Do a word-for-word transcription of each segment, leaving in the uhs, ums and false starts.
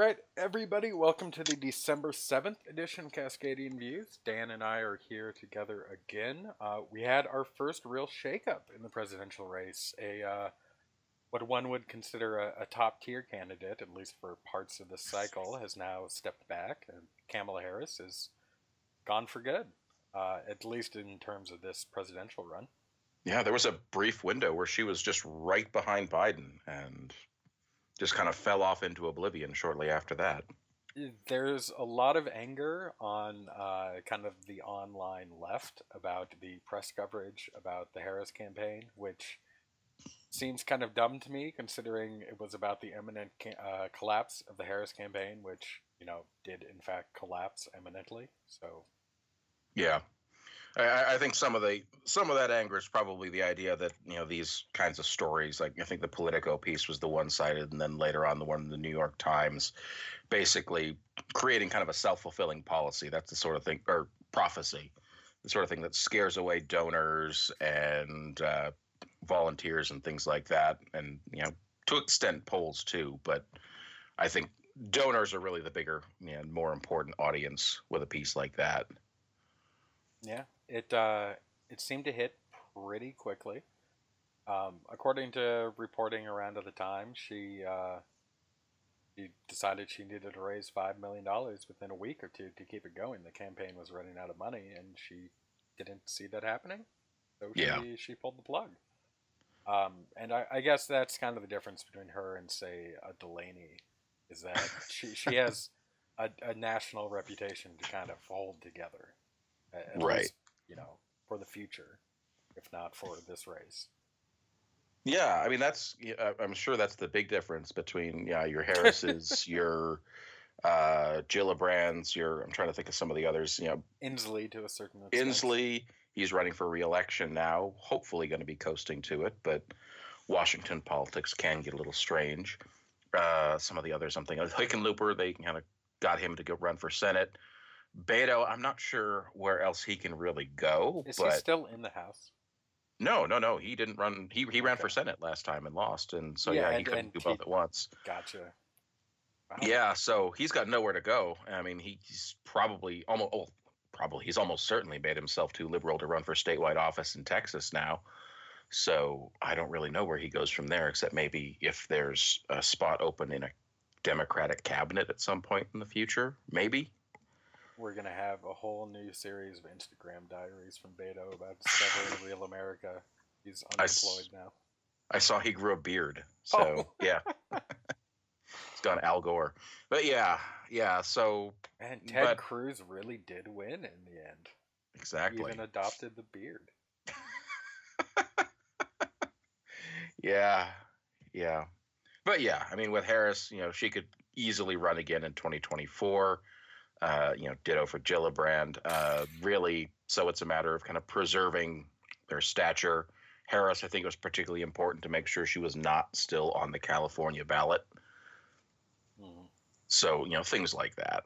Alright, everybody, welcome to the December seventh edition of Cascadian Views. Dan and I are here together again. Uh, we had our first real shakeup in the presidential race. A uh, what one would consider a, a top-tier candidate, at least for parts of this cycle, has now stepped back, and Kamala Harris is gone for good, uh, at least in terms of this presidential run. Yeah, there was a brief window where she was just right behind Biden, and just kind of fell off into oblivion shortly after that. There's a lot of anger on uh, kind of the online left about the press coverage about the Harris campaign, which seems kind of dumb to me considering it was about the imminent uh, collapse of the Harris campaign, which, you know, did in fact collapse imminently. So, yeah, I, I think some of the some of that anger is probably the idea that, you know, these kinds of stories, like I think the Politico piece was the one-sided, and then later on the one in the New York Times, basically creating kind of a self-fulfilling policy. That's the sort of thing, or prophecy, the sort of thing that scares away donors and uh, volunteers and things like that, and, you know, to extent polls too. But I think donors are really the bigger and, you know, more important audience with a piece like that. Yeah. It uh, it seemed to hit pretty quickly. Um, according to reporting around at the time, she uh, she decided she needed to raise five million dollars within a week or two to keep it going. The campaign was running out of money, and she didn't see that happening. So she, yeah. she pulled the plug. Um, and I, I guess that's kind of the difference between her and, say, a Delaney, is that she, she has a, a national reputation to kind of hold together. At right. Least, you know, for the future, if not for this race. Yeah, I mean, that's, I'm sure that's the big difference between, yeah, your Harris's, your uh, Gillibrands, your, I'm trying to think of some of the others, you know. Inslee, to a certain extent. Inslee, he's running for re-election now, hopefully going to be coasting to it, but Washington politics can get a little strange. Uh, some of the others, I'm thinking, Hickenlooper, they kind of got him to go run for Senate. Beto, I'm not sure where else he can really go. Is but... he still in the House? No, no, no. He didn't run. He he ran okay. for Senate last time and lost, and so yeah, yeah and, he couldn't do both he... at once. Gotcha. Wow. Yeah, so he's got nowhere to go. I mean, he's probably almost oh, probably he's almost certainly made himself too liberal to run for statewide office in Texas now. So I don't really know where he goes from there, except maybe if there's a spot open in a Democratic cabinet at some point in the future, maybe. We're going to have a whole new series of Instagram diaries from Beto about discovering real America. He's unemployed I, now. I saw he grew a beard. So, oh. yeah. He's gone Al Gore. But, yeah. Yeah, so. And Ted but, Cruz really did win in the end. Exactly. He even adopted the beard. yeah. Yeah. But, yeah. I mean, with Harris, you know, she could easily run again in twenty twenty-four. Uh, you know, ditto for Gillibrand. Uh, really, so it's a matter of kind of preserving their stature. Harris, I think, it was particularly important to make sure she was not still on the California ballot. Mm. So, you know, things like that.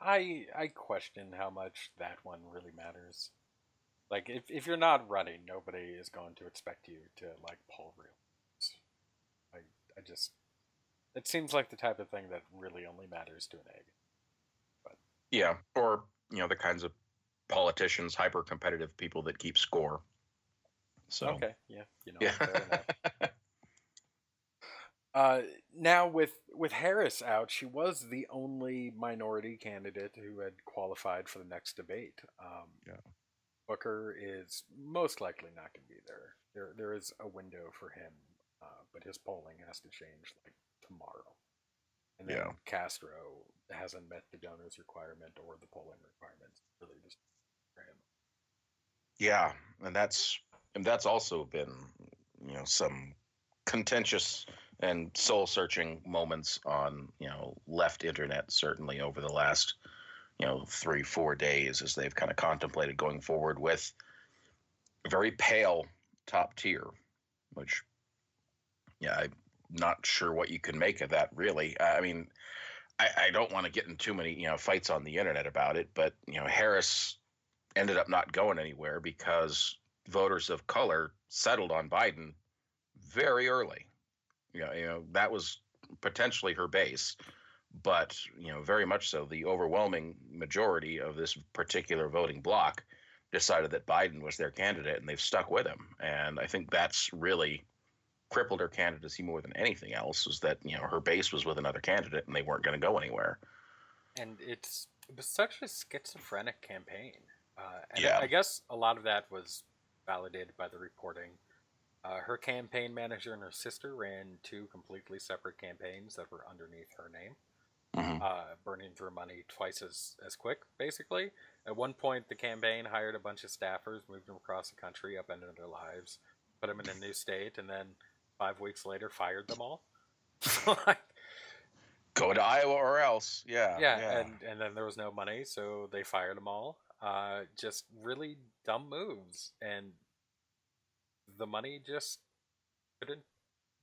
I I question how much that one really matters. Like, if if you're not running, nobody is going to expect you to, like, poll real. I I just, it seems like the type of thing that really only matters to an egg. Yeah, or, you know, the kinds of politicians, hyper-competitive people that keep score. So okay, yeah, you know, yeah. fair enough. Uh, now, with, with Harris out, she was the only minority candidate who had qualified for the next debate. Um, yeah. Booker is most likely not going to be there. There, there is a window for him, uh, but his polling has to change, like, tomorrow. And then yeah. Castro hasn't met the donors requirement or the polling requirements. It's really just for him. Yeah, and that's and that's also been, you know, some contentious and soul-searching moments on, you know, left internet certainly over the last, you know, three, four days as they've kind of contemplated going forward with a very pale top tier, which, yeah, I not sure what you can make of that, really. I mean, I, I don't want to get in too many, you know, fights on the internet about it, but, you know, Harris ended up not going anywhere because voters of color settled on Biden very early. You know, you know that was potentially her base, but, you know, very much so the overwhelming majority of this particular voting bloc decided that Biden was their candidate, and they've stuck with him. And I think that's really crippled her candidacy more than anything else, is that, you know, her base was with another candidate and they weren't going to go anywhere. And it's it was such a schizophrenic campaign. Uh, and yeah. I guess a lot of that was validated by the reporting. Uh, her campaign manager and her sister ran two completely separate campaigns that were underneath her name, mm-hmm. uh, burning through money twice as, as quick, basically. At one point, the campaign hired a bunch of staffers, moved them across the country, upended their lives, put them in a new state, and then five weeks later fired them all. like, Go to Iowa or else. Yeah, yeah. Yeah, and and then there was no money, so they fired them all. Uh, just really dumb moves, and the money just couldn't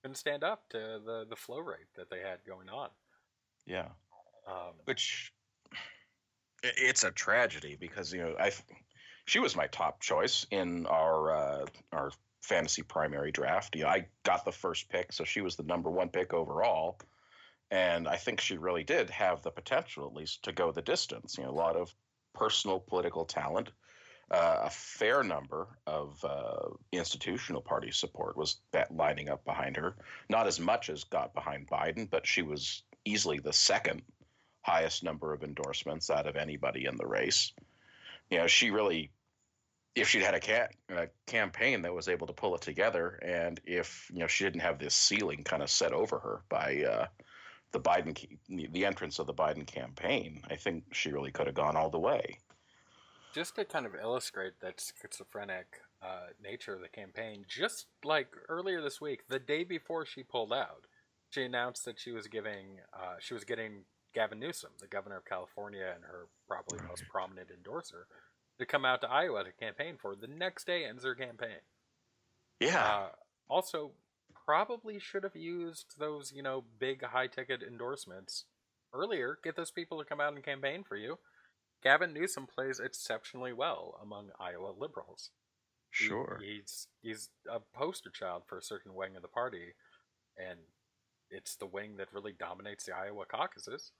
couldn't stand up to the, the flow rate that they had going on. Yeah, um, which it's a tragedy because you know I she was my top choice in our uh, our fantasy primary draft. You know, I got the first pick, so she was the number one pick overall, and I think she really did have the potential, at least, to go the distance. You know, a lot of personal political talent. Uh, a fair number of uh, institutional party support was lining up behind her. Not as much as got behind Biden, but she was easily the second highest number of endorsements out of anybody in the race. You know, she really, if she'd had a, ca- a campaign that was able to pull it together, and if, you know, she didn't have this ceiling kind of set over her by uh, the Biden, the entrance of the Biden campaign, I think she really could have gone all the way. Just to kind of illustrate that schizophrenic uh, nature of the campaign, just like earlier this week, the day before she pulled out, she announced that she was giving, uh, she was getting Gavin Newsom, the governor of California and her probably right. most prominent endorser, to come out to Iowa to campaign for. The next day ends her campaign. Yeah. Uh, also, probably should have used those, you know, big high-ticket endorsements earlier. Get those people to come out and campaign for you. Gavin Newsom plays exceptionally well among Iowa liberals. Sure. He, he's he's a poster child for a certain wing of the party, and it's the wing that really dominates the Iowa caucuses.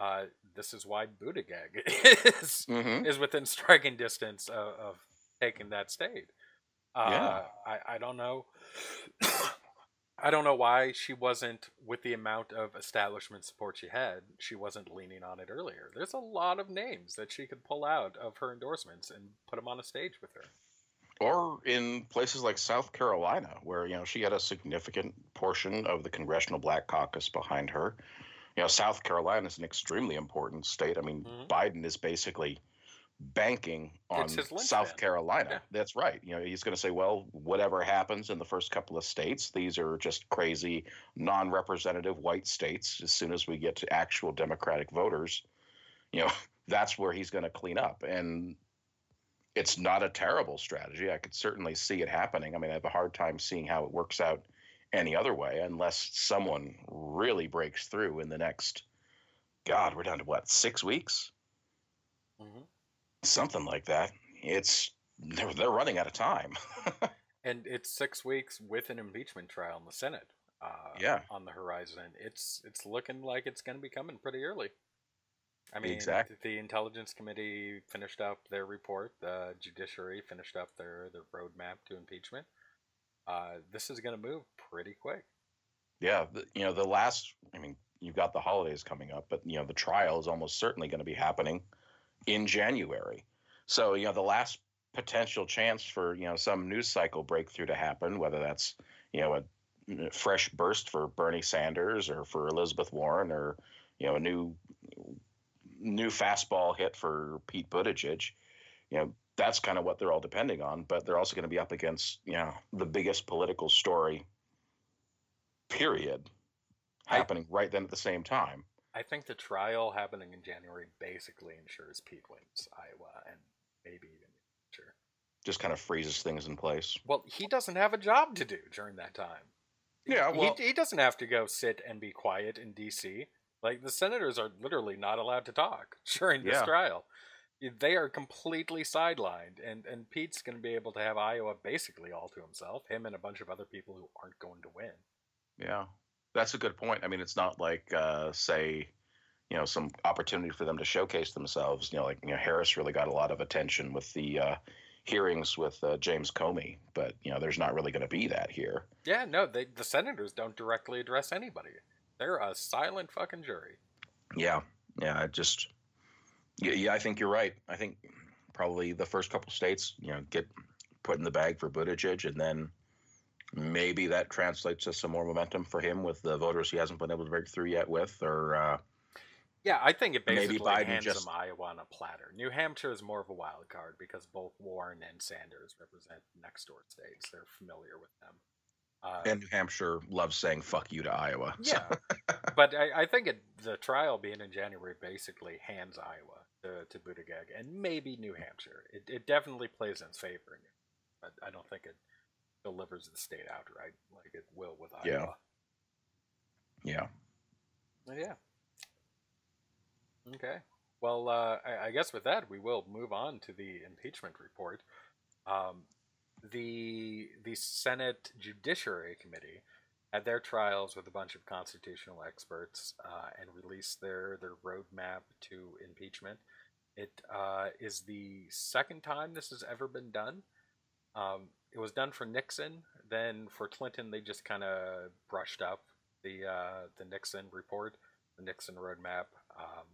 Uh, this is why Buttigieg is, mm-hmm. is within striking distance of, of taking that state. Uh, yeah. I, I don't know. I don't know why she wasn't, with the amount of establishment support she had, she wasn't leaning on it earlier. There's a lot of names that she could pull out of her endorsements and put them on a stage with her. Or in places like South Carolina, where, you know, she had a significant portion of the Congressional Black Caucus behind her. You know, South Carolina is an extremely important state. I mean, mm-hmm. Biden is basically banking on South Carolina. Yeah. That's right. You know, he's going to say, well, whatever happens in the first couple of states, these are just crazy, non-representative white states. As soon as we get to actual Democratic voters, you know, that's where he's going to clean up. And it's not a terrible strategy. I could certainly see it happening. I mean, I have a hard time seeing how it works out any other way unless someone really breaks through in the next, God, we're down to what, six weeks? Mm-hmm. Something like that. It's they're, they're running out of time. And it's six weeks with an impeachment trial in the Senate uh, yeah. on the horizon. It's it's looking like it's going to be coming pretty early. I mean, exactly. The Intelligence Committee finished up their report. The Judiciary finished up their, their roadmap to impeachment. Uh, this is going to move pretty quick. Yeah. The, you know, the last, I mean, you've got the holidays coming up, but, you know, the trial is almost certainly going to be happening in January. So, you know, the last potential chance for, you know, some news cycle breakthrough to happen, whether that's, you know, a fresh burst for Bernie Sanders or for Elizabeth Warren or, you know, a new new fastball hit for Pete Buttigieg, you know, that's kind of what they're all depending on. But they're also going to be up against, you know, the biggest political story, period, happening right then at the same time. I think the trial happening in January basically ensures Pete wins Iowa and maybe even New Hampshire. Just kind of freezes things in place. Well, he doesn't have a job to do during that time. Yeah, well... He, he doesn't have to go sit and be quiet in D C Like, the senators are literally not allowed to talk during this yeah. trial. They are completely sidelined, and, and Pete's going to be able to have Iowa basically all to himself, him and a bunch of other people who aren't going to win. Yeah. That's a good point. I mean, it's not like, uh, say, you know, some opportunity for them to showcase themselves. You know, like, you know, Harris really got a lot of attention with the uh, hearings with uh, James Comey, but, you know, there's not really going to be that here. Yeah, no, they, the senators don't directly address anybody. They're a silent fucking jury. Yeah, yeah, I just, yeah, yeah, I think you're right. I think probably the first couple states, you know, get put in the bag for Buttigieg, and then maybe that translates to some more momentum for him with the voters he hasn't been able to break through yet with, or uh, yeah, I think it basically maybe Biden hands just... him Iowa on a platter. New Hampshire is more of a wild card because both Warren and Sanders represent next door states. They're familiar with them. Uh, and New Hampshire loves saying fuck you to Iowa. Yeah, so. But I, I think it, the trial being in January basically hands Iowa to, to Buttigieg and maybe New Hampshire. It, it definitely plays in favor, but I don't think it delivers the state outright like it will with Iowa. Yeah. Yeah. Yeah. Okay. Well, uh, I, I guess with that, we will move on to the impeachment report. Um, The the Senate Judiciary Committee had their trials with a bunch of constitutional experts uh, and released their, their roadmap to impeachment. It uh, is the second time this has ever been done. Um, it was done for Nixon. Then for Clinton, they just kind of brushed up the uh, the Nixon report, the Nixon roadmap. Um,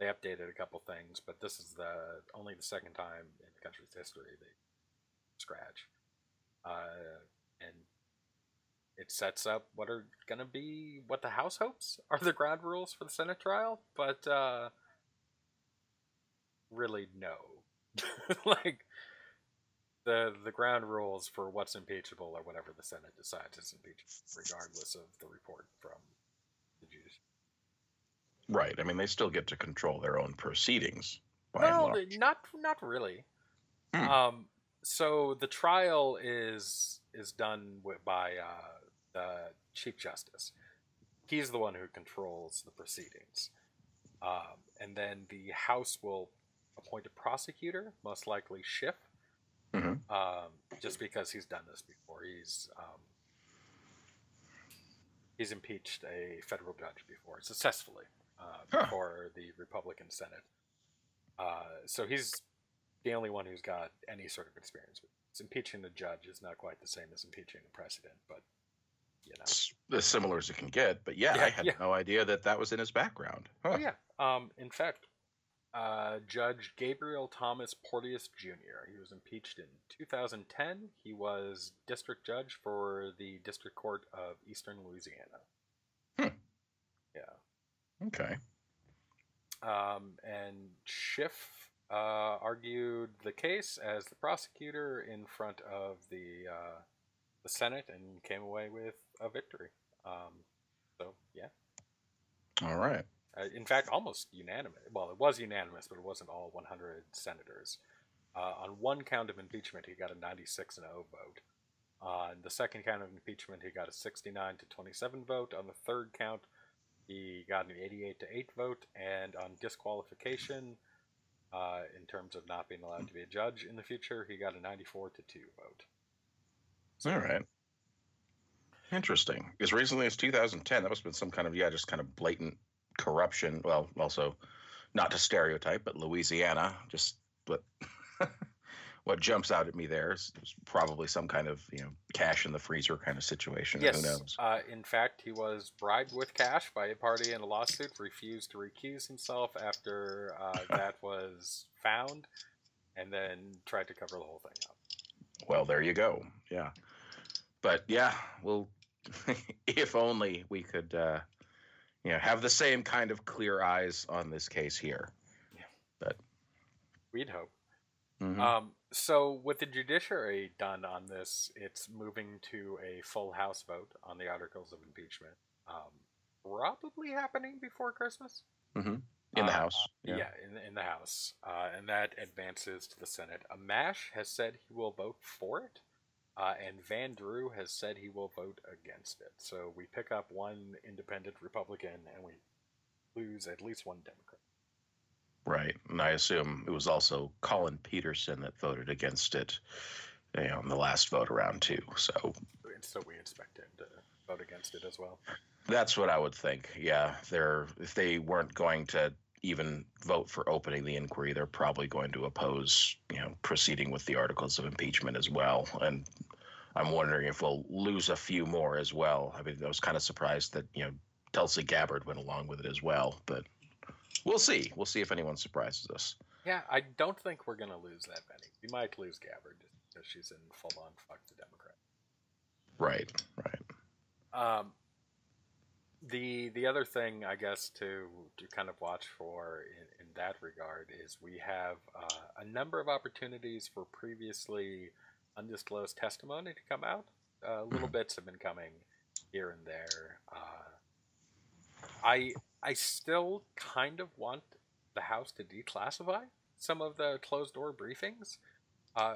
they updated a couple things, but this is the only the second time in the country's history they scratch uh and it sets up what are gonna be what the House hopes are the ground rules for the Senate trial, but uh really no. Like the the ground rules for what's impeachable or whatever the Senate decides is impeachable regardless of the report from the judiciary. Right. I mean, they still get to control their own proceedings by well, and large. not not really hmm. um So the trial is is done with, by uh, the Chief Justice. He's the one who controls the proceedings. Um, and then the House will appoint a prosecutor, most likely Schiff, mm-hmm. um, just because he's done this before. He's um, he's impeached a federal judge before, successfully, uh, huh. before the Republican Senate. Uh, so he's the only one who's got any sort of experience with it. Impeaching a judge is not quite the same as impeaching a president, but you know, it's as similar as it can get. But yeah, yeah I had yeah. no idea that that was in his background. Huh. Oh, yeah. Um, in fact, uh, Judge Gabriel Thomas Porteous Junior He was impeached in two thousand ten. He was district judge for the District Court of Eastern Louisiana. Hmm. Yeah. Okay. Um, and Schiff Uh, argued the case as the prosecutor in front of the uh, the Senate and came away with a victory. Um, so, yeah. All right. Uh, in fact, almost unanimous. Well, it was unanimous, but it wasn't all one hundred senators. Uh, on one count of impeachment, he got a ninety-six to nothing vote. On the second count of impeachment, he got a sixty-nine to twenty-seven vote. On the third count, he got an eighty-eight to eight vote. And on disqualification, Uh, in terms of not being allowed to be a judge in the future, he got a ninety-four to two vote. So, all right. Interesting. As recently as two thousand ten, that must have been some kind of, yeah, just kind of blatant corruption. Well, also, not to stereotype, but Louisiana, just but what jumps out at me there is probably some kind of, you know, cash in the freezer kind of situation. Yes. Who knows? Uh, in fact, he was bribed with cash by a party in a lawsuit, refused to recuse himself after uh, that was found, and then tried to cover the whole thing up. Well, there you go. Yeah. But yeah, well, if only we could, uh, you know, have the same kind of clear eyes on this case here. Yeah. But we'd hope. Mm-hmm. Um, so with the judiciary done on this, it's moving to a full House vote on the articles of impeachment, um, probably happening before Christmas. Mm-hmm. In the uh, House. Yeah, yeah in, in the House. Uh, and that advances to the Senate. Amash has said he will vote for it, uh, and Van Drew has said he will vote against it. So we pick up one independent Republican and we lose at least one Democrat. Right, and I assume it was also Colin Peterson that voted against it, you know, in the last vote around too. So, so we expect him to vote against it as well. That's what I would think. Yeah, they're if they weren't going to even vote for opening the inquiry, they're probably going to oppose, you know, proceeding with the articles of impeachment as well. And I'm wondering if we'll lose a few more as well. I mean, I was kind of surprised that, you know, Tulsi Gabbard went along with it as well. But we'll see. We'll see if anyone surprises us. Yeah, I don't think we're going to lose that many. We might lose Gabbard because she's in full-on fuck the Democrat. Right, right. Um, the the other thing, I guess, to, to kind of watch for in, in that regard is we have uh, a number of opportunities for previously undisclosed testimony to come out. Uh, little bits have been coming here and there. Uh, I I still kind of want the House to declassify some of the closed-door briefings. Uh,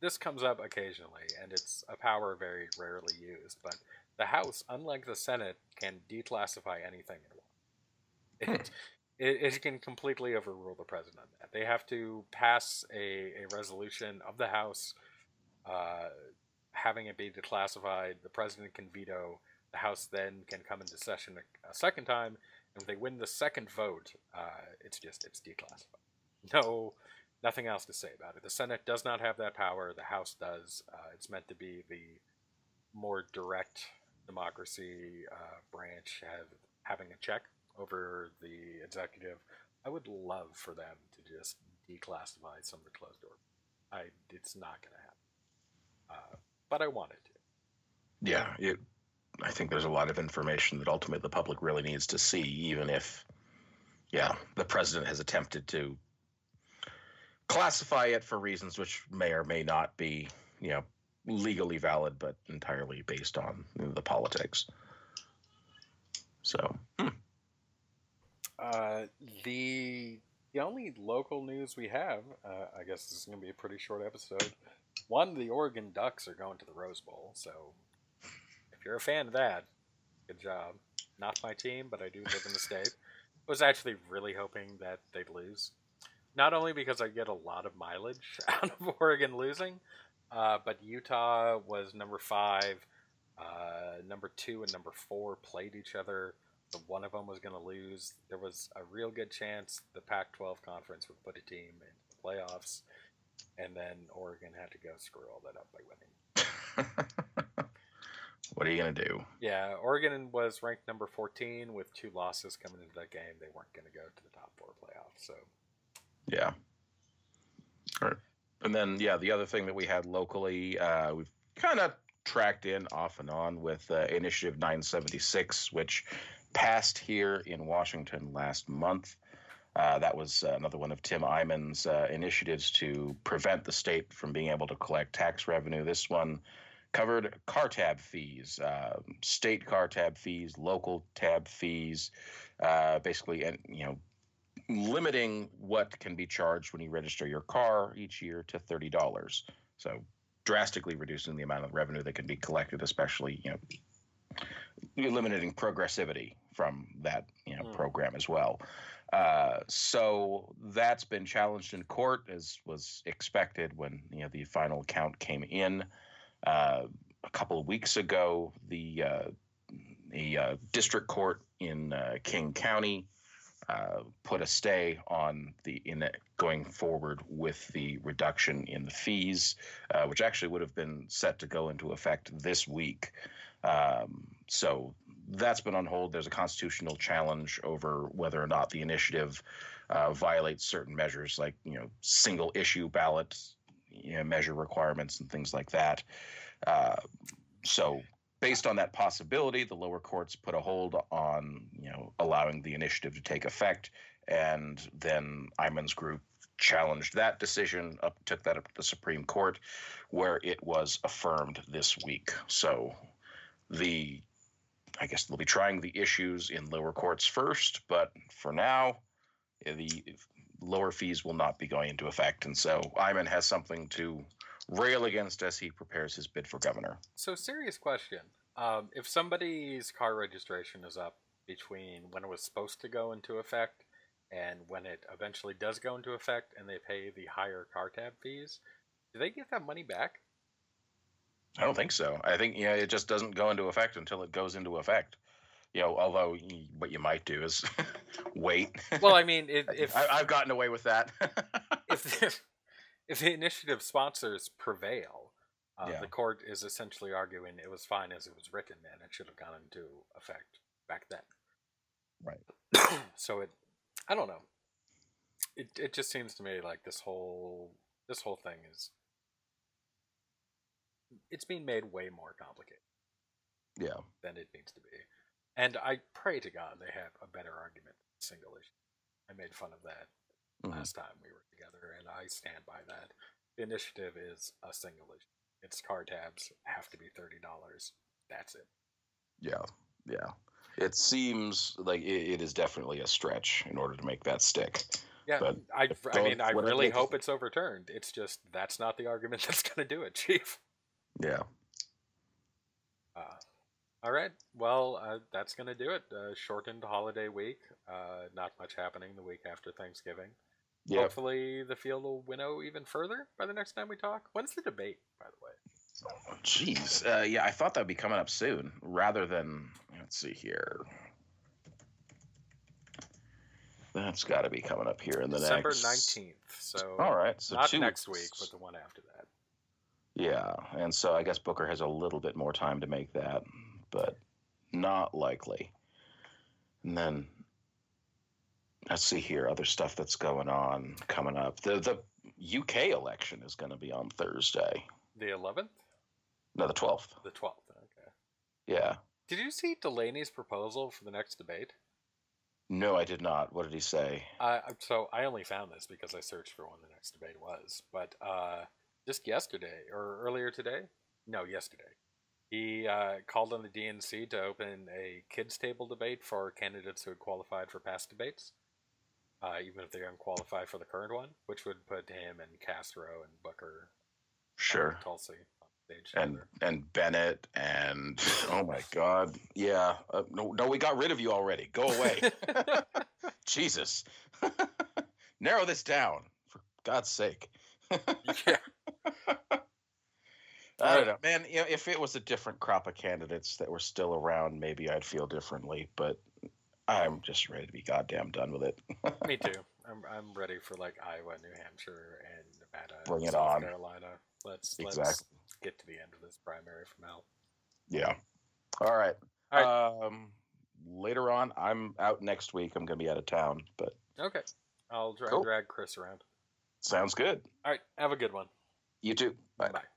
this comes up occasionally, and it's a power very rarely used, but the House, unlike the Senate, can declassify anything it wants. It, it, it can completely overrule the president on that. They have to pass a, a resolution of the House, uh, having it be declassified. The president can veto. The House then can come into session a, a second time. If they win the second vote, uh, it's just, it's declassified. No, nothing else to say about it. The Senate does not have that power. The House does. Uh, it's meant to be the more direct democracy uh, branch have, having a check over the executive. I would love for them to just declassify some of the closed door. I, it's not going to happen. Uh, but I want it to. Yeah, it I think there's a lot of information that ultimately the public really needs to see, even if, yeah, the president has attempted to classify it for reasons which may or may not be, you know, legally valid, but entirely based on the politics. So, hmm. uh, the the only local news we have, uh, I guess this is going to be a pretty short episode. One, the Oregon Ducks are going to the Rose Bowl, so. If you're a fan of that, good job. Not my team, but I do live in the state. I was actually really hoping that they'd lose. Not only because I get a lot of mileage out of Oregon losing, uh, but Utah was number five. Uh, number two and number four played each other. The one of them was going to lose. There was a real good chance the Pac twelve conference would put a team in the playoffs, and then Oregon had to go screw all that up by winning. What are you going to do? Yeah, Oregon was ranked number fourteen with two losses coming into that game. They weren't going to go to the top four playoffs. So, yeah. All right. And then, yeah, the other thing that we had locally, uh, we've kind of tracked in off and on with uh, Initiative nine seventy-six, which passed here in Washington last month. Uh, that was another one of Tim Eyman's uh, initiatives to prevent the state from being able to collect tax revenue. This one covered car tab fees, uh, state car tab fees, local tab fees, uh, basically, and you know, limiting what can be charged when you register your car each year to thirty dollars. So drastically reducing the amount of revenue that can be collected, especially, you know, eliminating progressivity from that, you know, mm. program as well. Uh, so that's been challenged in court, as was expected when, you know, the final count came in. Uh, a couple of weeks ago, the uh, the uh, district court in uh, King County uh, put a stay on the in the, going forward with the reduction in the fees, uh, which actually would have been set to go into effect this week. Um, so that's been on hold. There's a constitutional challenge over whether or not the initiative uh, violates certain measures, like you know, single issue ballots. You know, measure requirements and things like that. Uh, so based on that possibility, the lower courts put a hold on, you know, allowing the initiative to take effect. And then Eyman's group challenged that decision, up, took that up to the Supreme Court, where it was affirmed this week. So the, I guess they'll be trying the issues in lower courts first, but for now, the lower fees will not be going into effect. And so Eyman has something to rail against as he prepares his bid for governor. So serious question. Um, if somebody's car registration is up between when it was supposed to go into effect and when it eventually does go into effect and they pay the higher car tab fees, do they get that money back? I don't think so. I think, yeah, it just doesn't go into effect until it goes into effect. You know, although what you might do is wait. Well, I mean, if, if I, I've gotten away with that, if the, if the initiative sponsors prevail, uh, yeah. the court is essentially arguing it was fine as it was written and it should have gone into effect back then. Right. So it, I don't know. It it just seems to me like this whole this whole thing is it's being made way more complicated. Yeah. Than it needs to be. And I pray to God they have a better argument than a single issue. I made fun of that mm-hmm. last time we were together, and I stand by that. The initiative is a single issue. Its car tabs have to be thirty dollars. That's it. Yeah, yeah. It seems like it, it is definitely a stretch in order to make that stick. Yeah, but I, I mean, I really it hope it's overturned. It's just that's not the argument that's going to do it, Chief. Yeah. Uh, all right. Well, uh, that's going to do it. Uh, shortened holiday week. Uh, not much happening the week after Thanksgiving. Yep. Hopefully the field will winnow even further by the next time we talk. When's the debate, by the way? Oh, jeez. Uh, yeah, I thought that would be coming up soon rather than, let's see here. That's got to be coming up here in the December next... December nineteenth. So all right. So not next weeks. week, but the one after that. Yeah, and so I guess Booker has a little bit more time to make that. But not likely. And then let's see here, other stuff that's going on coming up. The the U K election is going to be on Thursday. The eleventh? No, the twelfth. The twelfth, okay. Yeah. Did you see Delaney's proposal for the next debate? No, I did not. What did he say? Uh, so I only found this because I searched for when the next debate was. But uh, just yesterday, or earlier today? No, yesterday. He uh, called on the D N C to open a kids' table debate for candidates who had qualified for past debates, uh, even if they don't qualify for the current one, which would put him and Castro and Booker, sure, and Tulsi on stage and and Bennett and oh my God, yeah, uh, no, no, we got rid of you already. Go away, Jesus! Narrow this down for God's sake. Yeah. I don't know, man. You know, if it was a different crop of candidates that were still around, maybe I'd feel differently. But I'm just ready to be goddamn done with it. Me too. I'm I'm ready for like Iowa, New Hampshire, and Nevada. Bring it on, South Carolina. Let's exactly. let's get to the end of this primary from hell. Yeah. All right. All right. Um, later on, I'm out next week. I'm going to be out of town, but okay. I'll drag cool. drag Chris around. Sounds good. All right. Have a good one. You too. Bye. Bye.